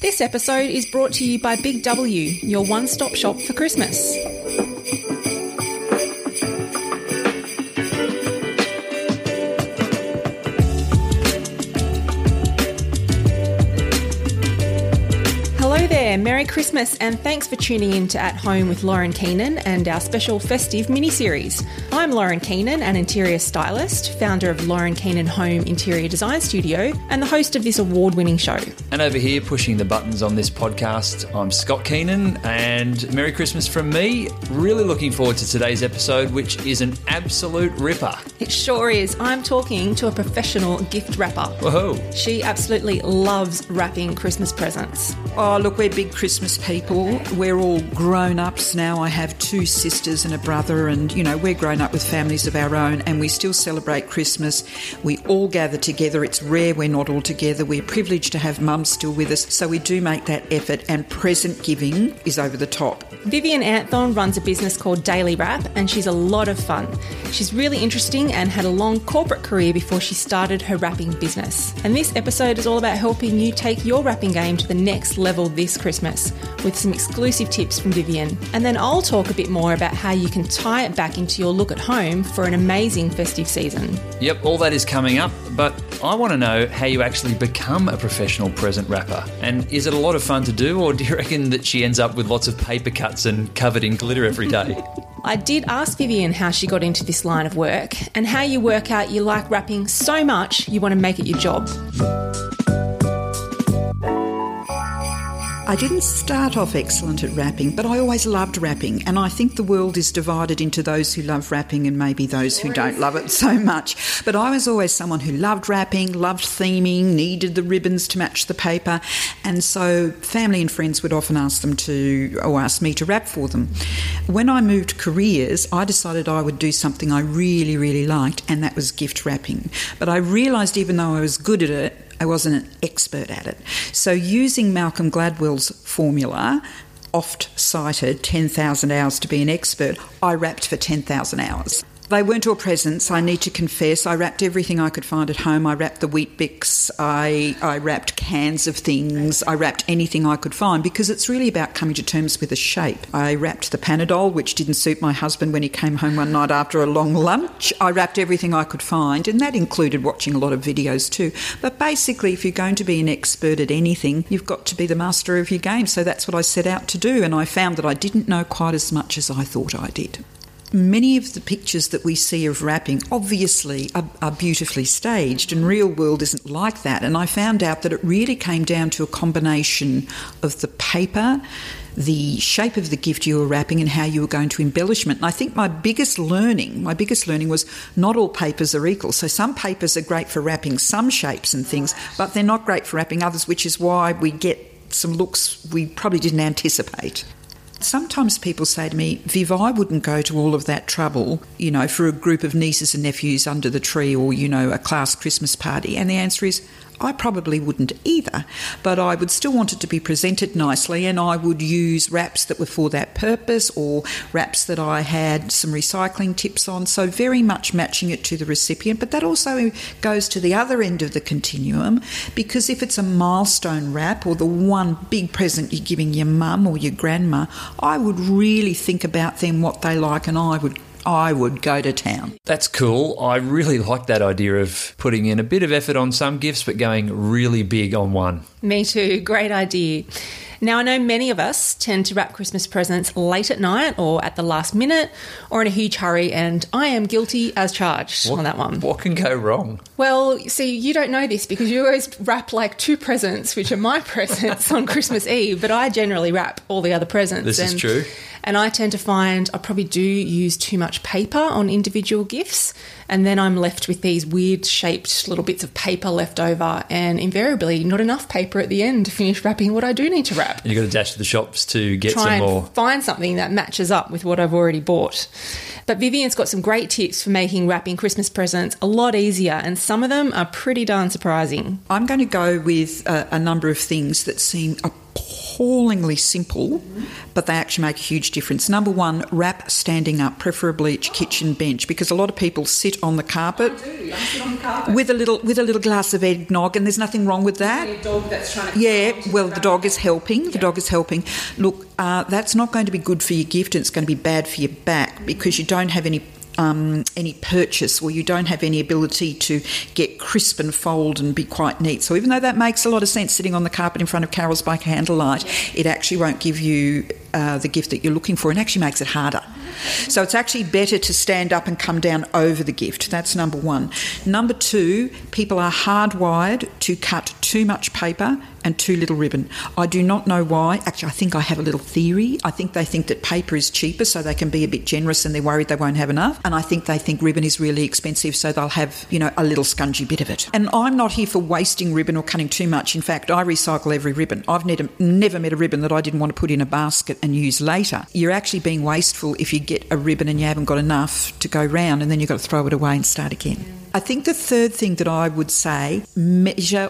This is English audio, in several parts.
This episode is brought to you by Big W, your one-stop shop for Christmas. Merry Christmas and thanks for tuning in to At Home with Lauren Keenan and our special festive mini-series. I'm Lauren Keenan, an interior stylist, founder of Lauren Keenan Home Interior Design Studio and the host of this award-winning show. And over here pushing the buttons on this podcast, I'm Scott Keenan, and Merry Christmas from me. Really looking forward to today's episode, which is an absolute ripper. It sure is. I'm talking to a professional gift wrapper. Whoa. She absolutely loves wrapping Christmas presents. Oh, look, we're big Christmas people. We're all grown-ups now. I have two sisters and a brother, and you know, we're grown up with families of our own, and we still celebrate Christmas. We all gather together. It's rare we're not all together. We're privileged to have mum still with us, so we do make that effort, and present giving is over the top. Vivian Anthon runs a business called Daily Wrap, and she's a lot of fun. She's really interesting and had a long corporate career before she started her wrapping business. And this episode is all about helping you take your wrapping game to the next level this Christmas, with some exclusive tips from Vivian. And then I'll talk a bit more about how you can tie it back into your look at home for an amazing festive season. Yep, all that is coming up, but I want to know how you actually become a professional present wrapper. And is it a lot of fun to do, or do you reckon that she ends up with lots of paper cuts and covered in glitter every day? I did ask Vivian how she got into this line of work, and how you work out you like wrapping so much you want to make it your job. I didn't start off excellent at wrapping, but I always loved wrapping, and I think the world is divided into those who love wrapping and maybe those who don't love it so much. But I was always someone who loved wrapping, loved theming, needed the ribbons to match the paper, and so family and friends would often ask me to wrap for them. When I moved careers, I decided I would do something I really, really liked, and that was gift wrapping. But I realised even though I was good at it, I wasn't an expert at it. So using Malcolm Gladwell's formula, oft cited 10,000 hours to be an expert, I wrapped for 10,000 hours. They weren't all presents, I need to confess. I wrapped everything I could find at home. I wrapped the Wheat Bix. I wrapped cans of things. I wrapped anything I could find, because it's really about coming to terms with a shape. I wrapped the Panadol, which didn't suit my husband when he came home one night after a long lunch. I wrapped everything I could find, and that included watching a lot of videos too. But basically, if you're going to be an expert at anything, you've got to be the master of your game. So that's what I set out to do, and I found that I didn't know quite as much as I thought I did. Many of the pictures that we see of wrapping obviously are beautifully staged, and real world isn't like that. And I found out that it really came down to a combination of the paper, the shape of the gift you were wrapping, and how you were going to embellishment. And I think my biggest learning was not all papers are equal. So some papers are great for wrapping some shapes and things, but they're not great for wrapping others, which is why we get some looks we probably didn't anticipate. Sometimes people say to me, Viv, I wouldn't go to all of that trouble, you know, for a group of nieces and nephews under the tree or, you know, a class Christmas party. And the answer is, I probably wouldn't either, but I would still want it to be presented nicely, and I would use wraps that were for that purpose, or wraps that I had some recycling tips on, so very much matching it to the recipient. But that also goes to the other end of the continuum, because if it's a milestone wrap or the one big present you're giving your mum or your grandma, I would really think about them, what they like, and I would go to town. That's cool. I really like that idea of putting in a bit of effort on some gifts but going really big on one. Me too. Great idea. Now, I know many of us tend to wrap Christmas presents late at night or at the last minute or in a huge hurry, and I am guilty as charged on that one. What can go wrong? Well, see, you don't know this because you always wrap like two presents, which are my presents on Christmas Eve, but I generally wrap all the other presents. This is true. And I tend to find I probably do use too much paper on individual gifts, and then I'm left with these weird shaped little bits of paper left over, and invariably not enough paper at the end to finish wrapping what I do need to wrap. You've got to dash to the shops to get some more. Try and find something that matches up with what I've already bought. But Vivian's got some great tips for making wrapping Christmas presents a lot easier, and some of them are pretty darn surprising. I'm going to go with a number of things that seem appallingly simple, but they actually make a huge difference. Number one, wrap standing up, preferably at your kitchen bench, because a lot of people sit on the carpet. I do. I sit on the carpet. With a little glass of eggnog, and there's nothing wrong with that. A dog that's trying to the dog is helping. The dog is helping. Look, that's not going to be good for your gift, and it's going to be bad for your back because you don't have any purchase, or you don't have any ability to get crisp and fold and be quite neat. So even though that makes a lot of sense, sitting on the carpet in front of Carol's by candlelight, it actually won't give you the gift that you're looking for, and actually makes it harder. So it's actually better to stand up and come down over the gift. That's number one. Number two, people are hardwired to cut too much paper and too little ribbon. I do not know why. Actually, I think I have a little theory. I think they think that paper is cheaper, so they can be a bit generous, and they're worried they won't have enough. And I think they think ribbon is really expensive, so they'll have, a little scungy bit of it. And I'm not here for wasting ribbon or cutting too much. In fact, I recycle every ribbon. I've never met a ribbon that I didn't want to put in a basket and use later. You're actually being wasteful if you get a ribbon and you haven't got enough to go round, and then you've got to throw it away and start again. I think the third thing that I would say, measure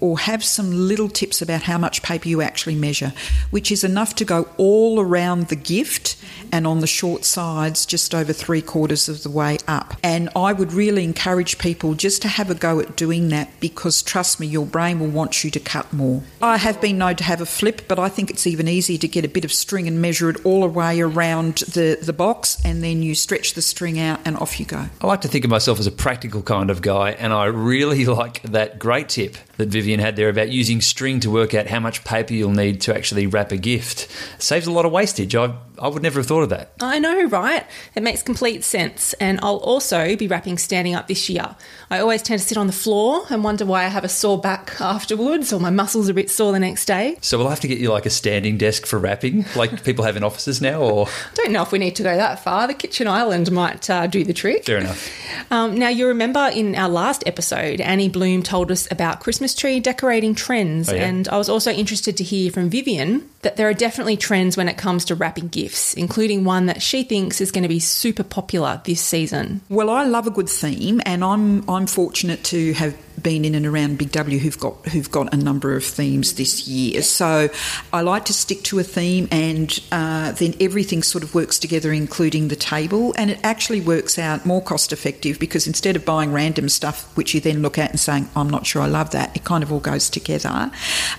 or have some little tips about how much paper you actually measure, which is enough to go all around the gift and on the short sides just over 3/4 of the way up. And I would really encourage people just to have a go at doing that, because trust me, your brain will want you to cut more. I have been known to have a flip, but I think it's even easier to get a bit of string and measure it all the way around the box, and then you stretch the string out and off you go. I like to think of myself as a practical kind of guy, and I really like that great tip that Vivian had there about using string to work out how much paper you'll need to actually wrap a gift. It saves a lot of wastage. I would never have thought of that. I know, right? It makes complete sense. And I'll also be wrapping standing up this year. I always tend to sit on the floor and wonder why I have a sore back afterwards, or my muscles are a bit sore the next day. So we'll have to get you like a standing desk for wrapping, like people have in offices now, or? I don't know if we need to go that far. The kitchen island might do the trick. Fair enough. Now, you remember in our last episode, Annie Bloom told us about Christmas tree decorating trends. Oh, yeah? And I was also interested to hear from Vivian that there are definitely trends when it comes to wrapping gifts, including one that she thinks is going to be super popular this season. Well, I love a good theme, and I'm fortunate to have been in and around Big W, who've got a number of themes this year. So I like to stick to a theme, and then everything sort of works together, including the table, and it actually works out more cost effective, because instead of buying random stuff which you then look at and saying, I'm not sure I love that, it kind of all goes together.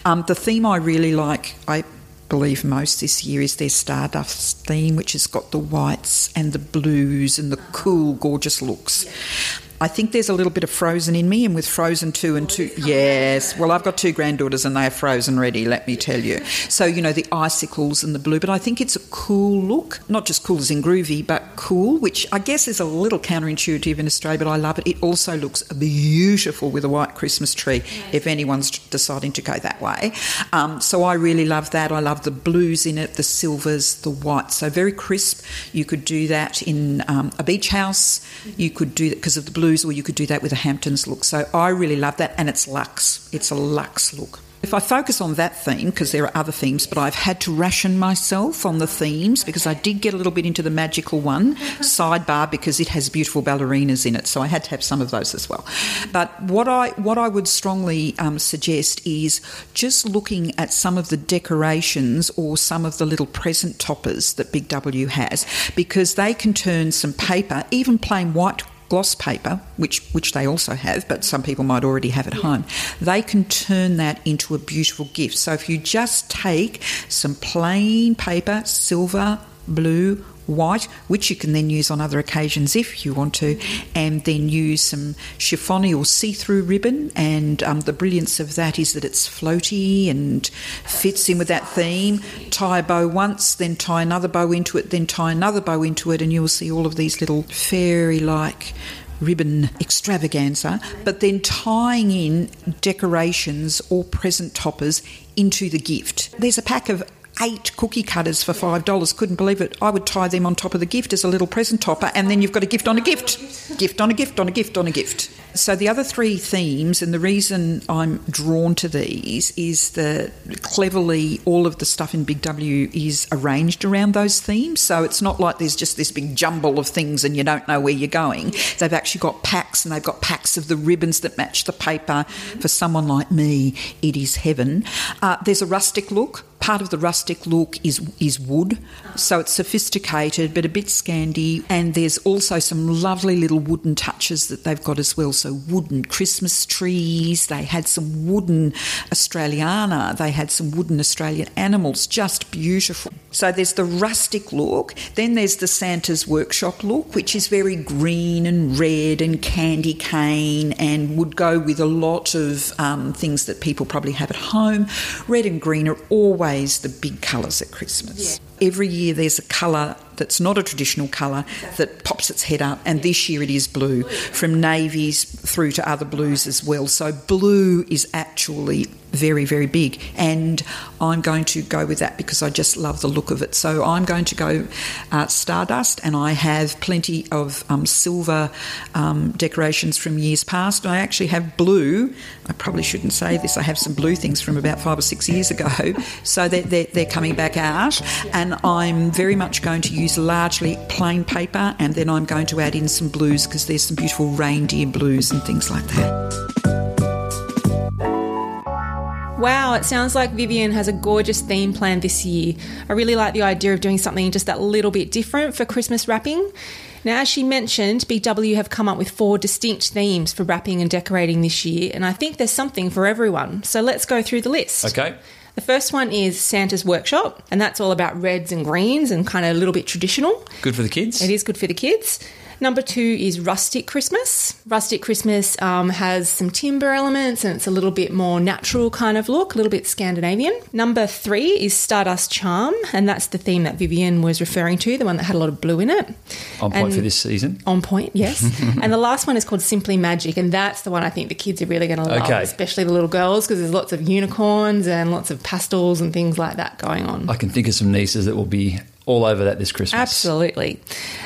The theme I really like, I believe most this year, is their Stardust theme, which has got the whites and the blues and the cool, gorgeous looks. Yeah. I think there's a little bit of Frozen in me, and with Frozen 2 and 2... Yes, well, I've got two granddaughters and they are Frozen ready, let me tell you. So, the icicles and the blue, but I think it's a cool look. Not just cool as in groovy, but cool, which I guess is a little counterintuitive in Australia, but I love it. It also looks beautiful with a white Christmas tree, if anyone's deciding to go that way. So I really love that. I love the blues in it, the silvers, the whites. So very crisp. You could do that in a beach house. You could do that because of the blue, or you could do that with a Hamptons look. So I really love that, and it's luxe. It's a luxe look. If I focus on that theme, because there are other themes, but I've had to ration myself on the themes because I did get a little bit into the magical one, sidebar, because it has beautiful ballerinas in it, so I had to have some of those as well. But what I would strongly suggest is just looking at some of the decorations or some of the little present toppers that Big W has, because they can turn some paper, even plain white gloss paper, which they also have, but some people might already have at home. They can turn that into a beautiful gift. So if you just take some plain paper, silver, blue, white, which you can then use on other occasions if you want to, and then use some chiffony or see-through ribbon, and the brilliance of that is that it's floaty and fits in with that theme. Tie a bow once, then tie another bow into it, then tie another bow into it, and you'll see all of these little fairy-like ribbon extravaganza, but then tying in decorations or present toppers into the gift. There's a pack of 8 cookie cutters for $5. Couldn't believe it. I would tie them on top of the gift as a little present topper, and then you've got a gift on a gift. Gift on a gift on a gift on a gift. So the other three themes, and the reason I'm drawn to these is that cleverly all of the stuff in Big W is arranged around those themes. So it's not like there's just this big jumble of things and you don't know where you're going. They've actually got packs, and they've got packs of the ribbons that match the paper. For someone like me, it is heaven. There's a rustic look. part of the rustic look is wood, so it's sophisticated but a bit Scandi. And there's also some lovely little wooden touches that they've got as well, so wooden Christmas trees. They had some wooden Australiana. They had some wooden Australian animals, just beautiful. So there's the rustic look. Then there's the Santa's Workshop look, which is very green and red and candy cane and would go with a lot of things that people probably have at home. Red and green are always the big colours at Christmas. Yeah. Every year there's a colour that's not a traditional colour that pops its head up, and this year it is blue, from navies through to other blues as well. So blue is actually very, very big, and I'm going to go with that because I just love the look of it. So I'm going to go Stardust, and I have plenty of silver decorations from years past. I actually have blue. I probably shouldn't say this. I have some blue things from about 5 or 6 years ago, so they're coming back out, and I'm very much going to use largely plain paper, and then I'm going to add in some blues because there's some beautiful reindeer blues and things like that. Wow, it sounds like Vivian has a gorgeous theme plan this year. I really like the idea of doing something just that little bit different for Christmas wrapping. Now, as she mentioned, Big W have come up with 4 distinct themes for wrapping and decorating this year, and I think there's something for everyone. So let's go through the list. Okay. The first one is Santa's Workshop, and that's all about reds and greens and kind of a little bit traditional. Good for the kids. It is good for the kids. Number 2 is Rustic Christmas. Rustic Christmas has some timber elements, and it's a little bit more natural kind of look, a little bit Scandinavian. Number 3 is Stardust Charm, and that's the theme that Vivian was referring to, the one that had a lot of blue in it. On point for this season. On point, yes. And the last one is called Simply Magic, and that's the one I think the kids are really going to love, especially the little girls, because there's lots of unicorns and lots of pastels and things like that going on. I can think of some nieces that will be all over that this Christmas. Absolutely.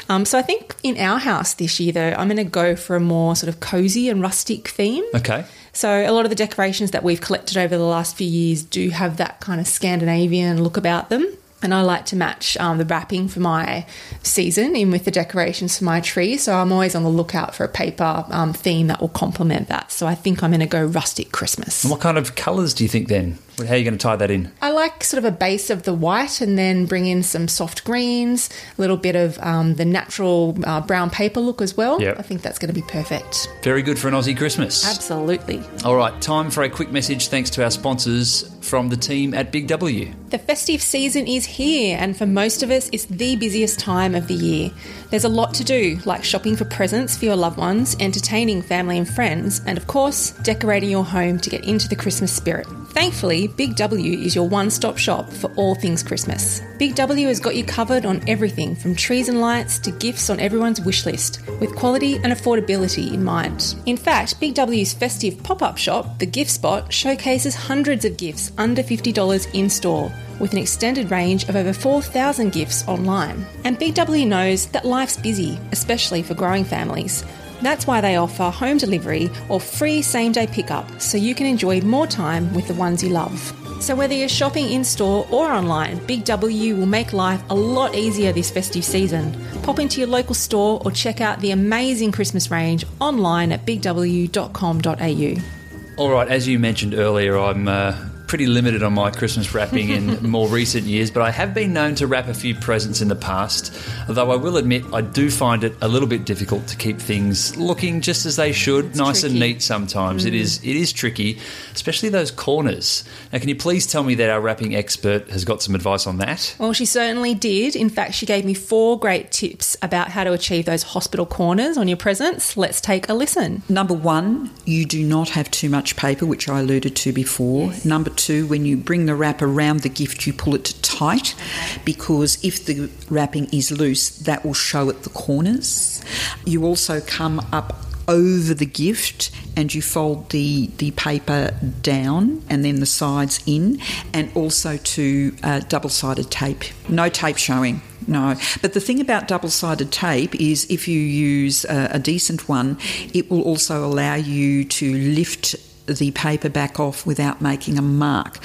So I think in our house this year, though, I'm going to go for a more sort of cosy and rustic theme. Okay. So a lot of the decorations that we've collected over the last few years do have that kind of Scandinavian look about them. And I like to match the wrapping for my season in with the decorations for my tree. So I'm always on the lookout for a paper theme that will complement that. So I think I'm going to go Rustic Christmas. And what kind of colours do you think then? How are you going to tie that in? I like sort of a base of the white and then bring in some soft greens, a little bit of the natural brown paper look as well. Yep. I think that's going to be perfect. Very good for an Aussie Christmas. Absolutely. All right, time for a quick message thanks to our sponsors from the team at Big W. The festive season is here, and for most of us it's the busiest time of the year. There's a lot to do, like shopping for presents for your loved ones, entertaining family and friends, and of course decorating your home to get into the Christmas spirit. Thankfully, Big W is your one-stop shop for all things Christmas. Big W has got you covered on everything from trees and lights to gifts on everyone's wish list, with quality and affordability in mind. In fact, Big W's festive pop-up shop, The Gift Spot, showcases hundreds of gifts under $50 in-store, with an extended range of over 4,000 gifts online. And Big W knows that life's busy, especially for growing families. That's why they offer home delivery or free same-day pickup, so you can enjoy more time with the ones you love. So whether you're shopping in-store or online, Big W will make life a lot easier this festive season. Pop into your local store or check out the amazing Christmas range online at bigw.com.au. All right, as you mentioned earlier, I'm pretty limited on my Christmas wrapping in more recent years, but I have been known to wrap a few presents in the past, although I will admit I do find it a little bit difficult to keep things looking just as they should. It's nice tricky and neat sometimes. It is tricky, especially those corners. Now, can you please tell me that our wrapping expert has got some advice on that? Well, she certainly did. In fact, she gave me 4 great tips about how to achieve those hospital corners on your presents. Let's take a listen. Number 1, you do not have too much paper, which I alluded to before. Yes. Number 2, when you bring the wrap around the gift, you pull it tight, because if the wrapping is loose, that will show at the corners. You also come up over the gift and you fold the paper down and then the sides in, and also to double-sided tape. No tape showing. No, but the thing about double-sided tape is if you use a decent one, it will also allow you to lift the paper back off without making a mark.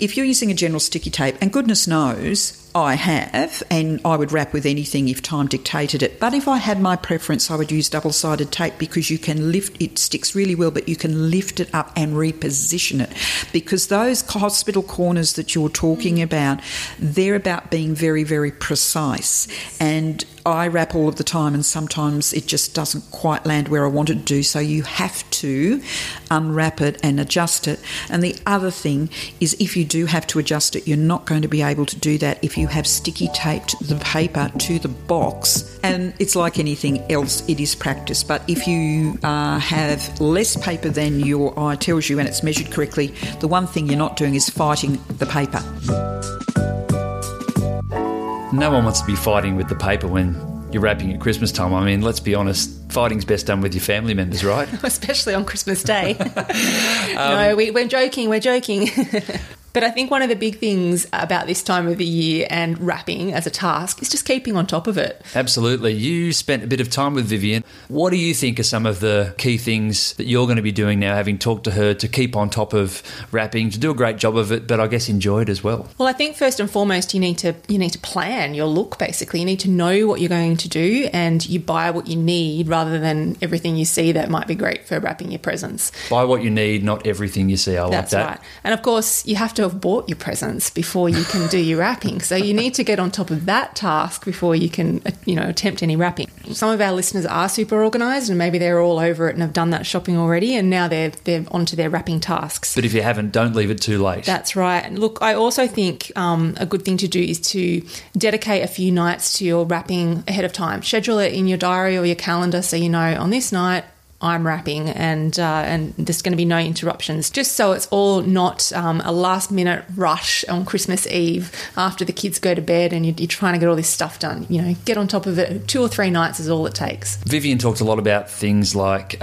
If you're using a general sticky tape, and goodness knows I have, and I would wrap with anything if time dictated it. But if I had my preference, I would use double-sided tape because you can lift, it sticks really well, but you can lift it up and reposition it, because those hospital corners that you're talking about, they're about being very, very precise. And I wrap all of the time, and sometimes it just doesn't quite land where I want it to, so you have to unwrap it and adjust it. And the other thing is, if you do have to adjust it, you're not going to be able to do that if you have sticky taped the paper to the box. And it's like anything else, it is practice. But if you have less paper than your eye tells you and it's measured correctly, the one thing you're not doing is fighting the paper. No one wants to be fighting with the paper when you're wrapping at Christmas time. I mean, let's be honest, fighting's best done with your family members, right? Especially on Christmas Day. No, we're joking. But I think one of the big things about this time of the year and wrapping as a task is just keeping on top of it. Absolutely. You spent a bit of time with Vivian. What do you think are some of the key things that you're going to be doing now, having talked to her, to keep on top of wrapping, to do a great job of it, but I guess enjoy it as well? Well, I think first and foremost you need to plan your look, basically. You need to know what you're going to do, and you buy what you need rather than everything you see that might be great for wrapping your presents. Buy what you need, not everything you see. I like that. That's right. And, of course, you have to have bought your presents before you can do your wrapping. So you need to get on top of that task before you can, attempt any wrapping. Some of our listeners are super organised and maybe they're all over it and have done that shopping already, and now they're onto their wrapping tasks. But if you haven't, don't leave it too late. That's right. And look, I also think a good thing to do is to dedicate a few nights to your wrapping ahead of time. Schedule it in your diary or your calendar so you know on this night I'm wrapping and there's going to be no interruptions, just so it's all not a last-minute rush on Christmas Eve after the kids go to bed and you're trying to get all this stuff done. You know, get on top of it. 2 or 3 nights is all it takes. Vivian talked a lot about things like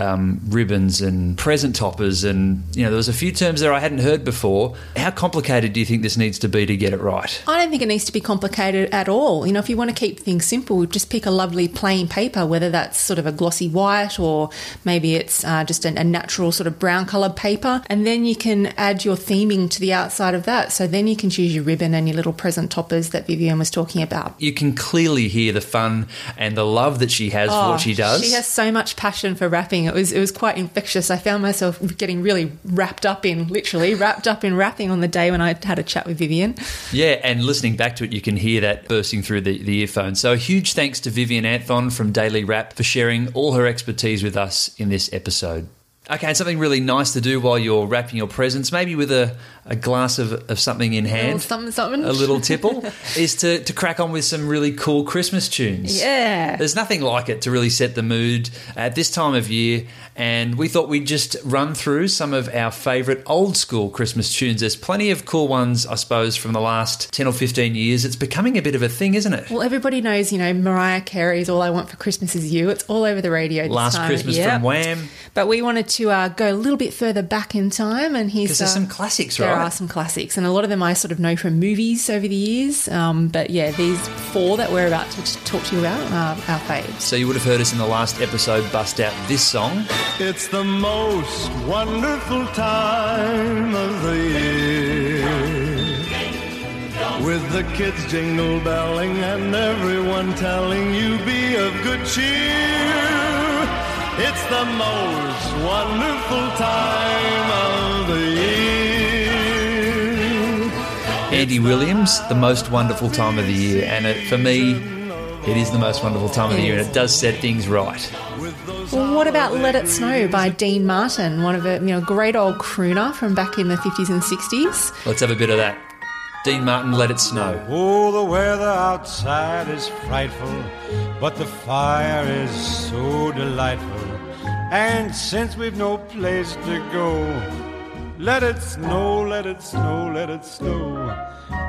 ribbons and present toppers and, there was a few terms there I hadn't heard before. How complicated do you think this needs to be to get it right? I don't think it needs to be complicated at all. If you want to keep things simple, just pick a lovely plain paper, whether that's sort of a glossy white or maybe it's just a natural sort of brown coloured paper, and then you can add your theming to the outside of that. So then you can choose your ribbon and your little present toppers that Vivian was talking about. You can clearly hear the fun and the love that she has for what she does. She has so much passion for wrapping. It was quite infectious. I found myself getting really wrapped up in wrapping on the day when I had a chat with Vivian. Yeah, and listening back to it, you can hear that bursting through the earphones. So a huge thanks to Vivian Anthon from Daily Wrap for sharing all her expertise with us in this episode. Okay, and something really nice to do while you're wrapping your presents, maybe with a glass of something in hand, a little tipple, is to crack on with some really cool Christmas tunes. Yeah. There's nothing like it to really set the mood at this time of year, and we thought we'd just run through some of our favourite old school Christmas tunes. There's plenty of cool ones, I suppose, from the last 10 or 15 years. It's becoming a bit of a thing, isn't it? Well, everybody knows, Mariah Carey's All I Want for Christmas Is You. It's all over the radio this time. Last Christmas from Wham. But we wanted to go a little bit further back in time, and because there's some classics, right? There are some classics, and a lot of them I sort of know from movies over the years. But yeah, these 4 that we're about to talk to you about are our faves. So you would have heard us in the last episode bust out this song. It's the most wonderful time of the year, with the kids jingle belling and everyone telling you be of good cheer. It's the most wonderful time of the year. Andy Williams, The Most Wonderful Time of the Year. And for me, it is the most wonderful time of the year, and it does set things right. Well, what about Let It Snow by Dean Martin, one of a great old crooner from back in the 50s and 60s? Let's have a bit of that. Dean Martin, Let It Snow. Oh, the weather outside is frightful, but the fire is so delightful. And since we've no place to go, let it snow, let it snow, let it snow.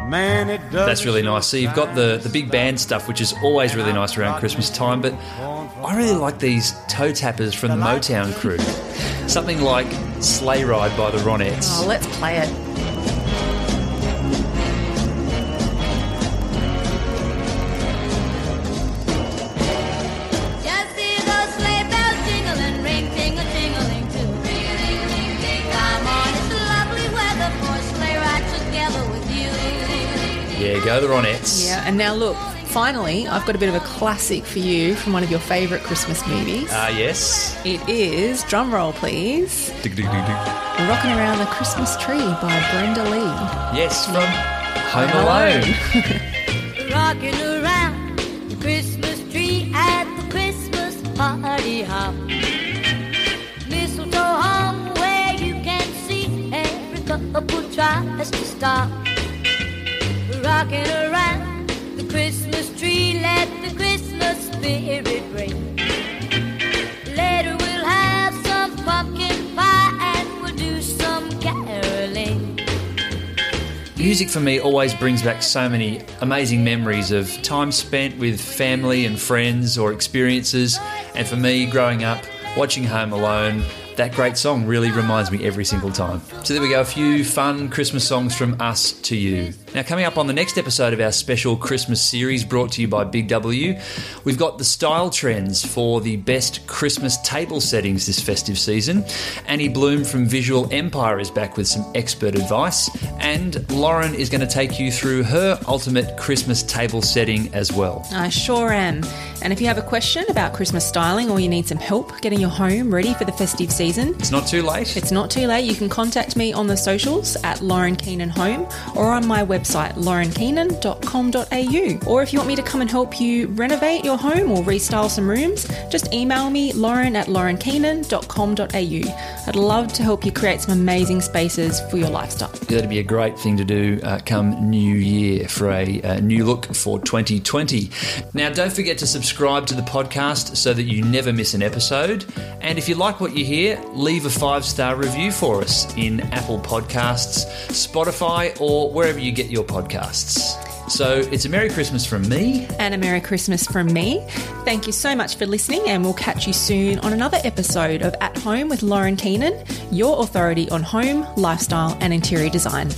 Man, it does. That's really nice. So you've got the big band stuff, which is always really nice around Christmas time, but I really like these toe tappers from the Motown crew. Something like Sleigh Ride by the Ronettes. Oh, let's play it. Yeah, go the Ronettes. Yeah, and now look, finally, I've got a bit of a classic for you from one of your favourite Christmas movies. Yes. It is, drum roll please, Rockin' Around the Christmas Tree by Brenda Lee. Yes, from Home Alone. Rockin' around the Christmas tree at the Christmas party hop. Mistletoe home where you can see every couple tries to stop. Rockin' around the Christmas tree, let the Christmas spirit ring. Later we'll have some pumpkin pie and we'll do some caroling. Music for me always brings back so many amazing memories of time spent with family and friends or experiences. And for me, growing up, watching Home Alone, that great song really reminds me every single time. So there we go, a few fun Christmas songs from us to you. Now coming up on the next episode of our special Christmas series brought to you by Big W, we've got the style trends for the best Christmas table settings this festive season. Annie Bloom from Visual Empire is back with some expert advice, and Lauren is going to take you through her ultimate Christmas table setting as well. I sure am. And if you have a question about Christmas styling or you need some help getting your home ready for the festive season, it's not too late. It's not too late. You can contact me on the socials at Lauren Keenan Home or on my website laurenkeenan.com.au. Or if you want me to come and help you renovate your home or restyle some rooms, just email me lauren@laurenkeenan.com.au. I'd love to help you create some amazing spaces for your lifestyle. Yeah, that'd be a great thing to do come New Year for a new look for 2020. Now, don't forget to subscribe to the podcast so that you never miss an episode. And if you like what you hear, leave a 5-star review for us in Apple Podcasts, Spotify, or wherever you get your podcasts. So it's a Merry Christmas from me. And a Merry Christmas from me. Thank you so much for listening, and we'll catch you soon on another episode of At Home with Lauren Keenan, your authority on home, lifestyle, and interior design.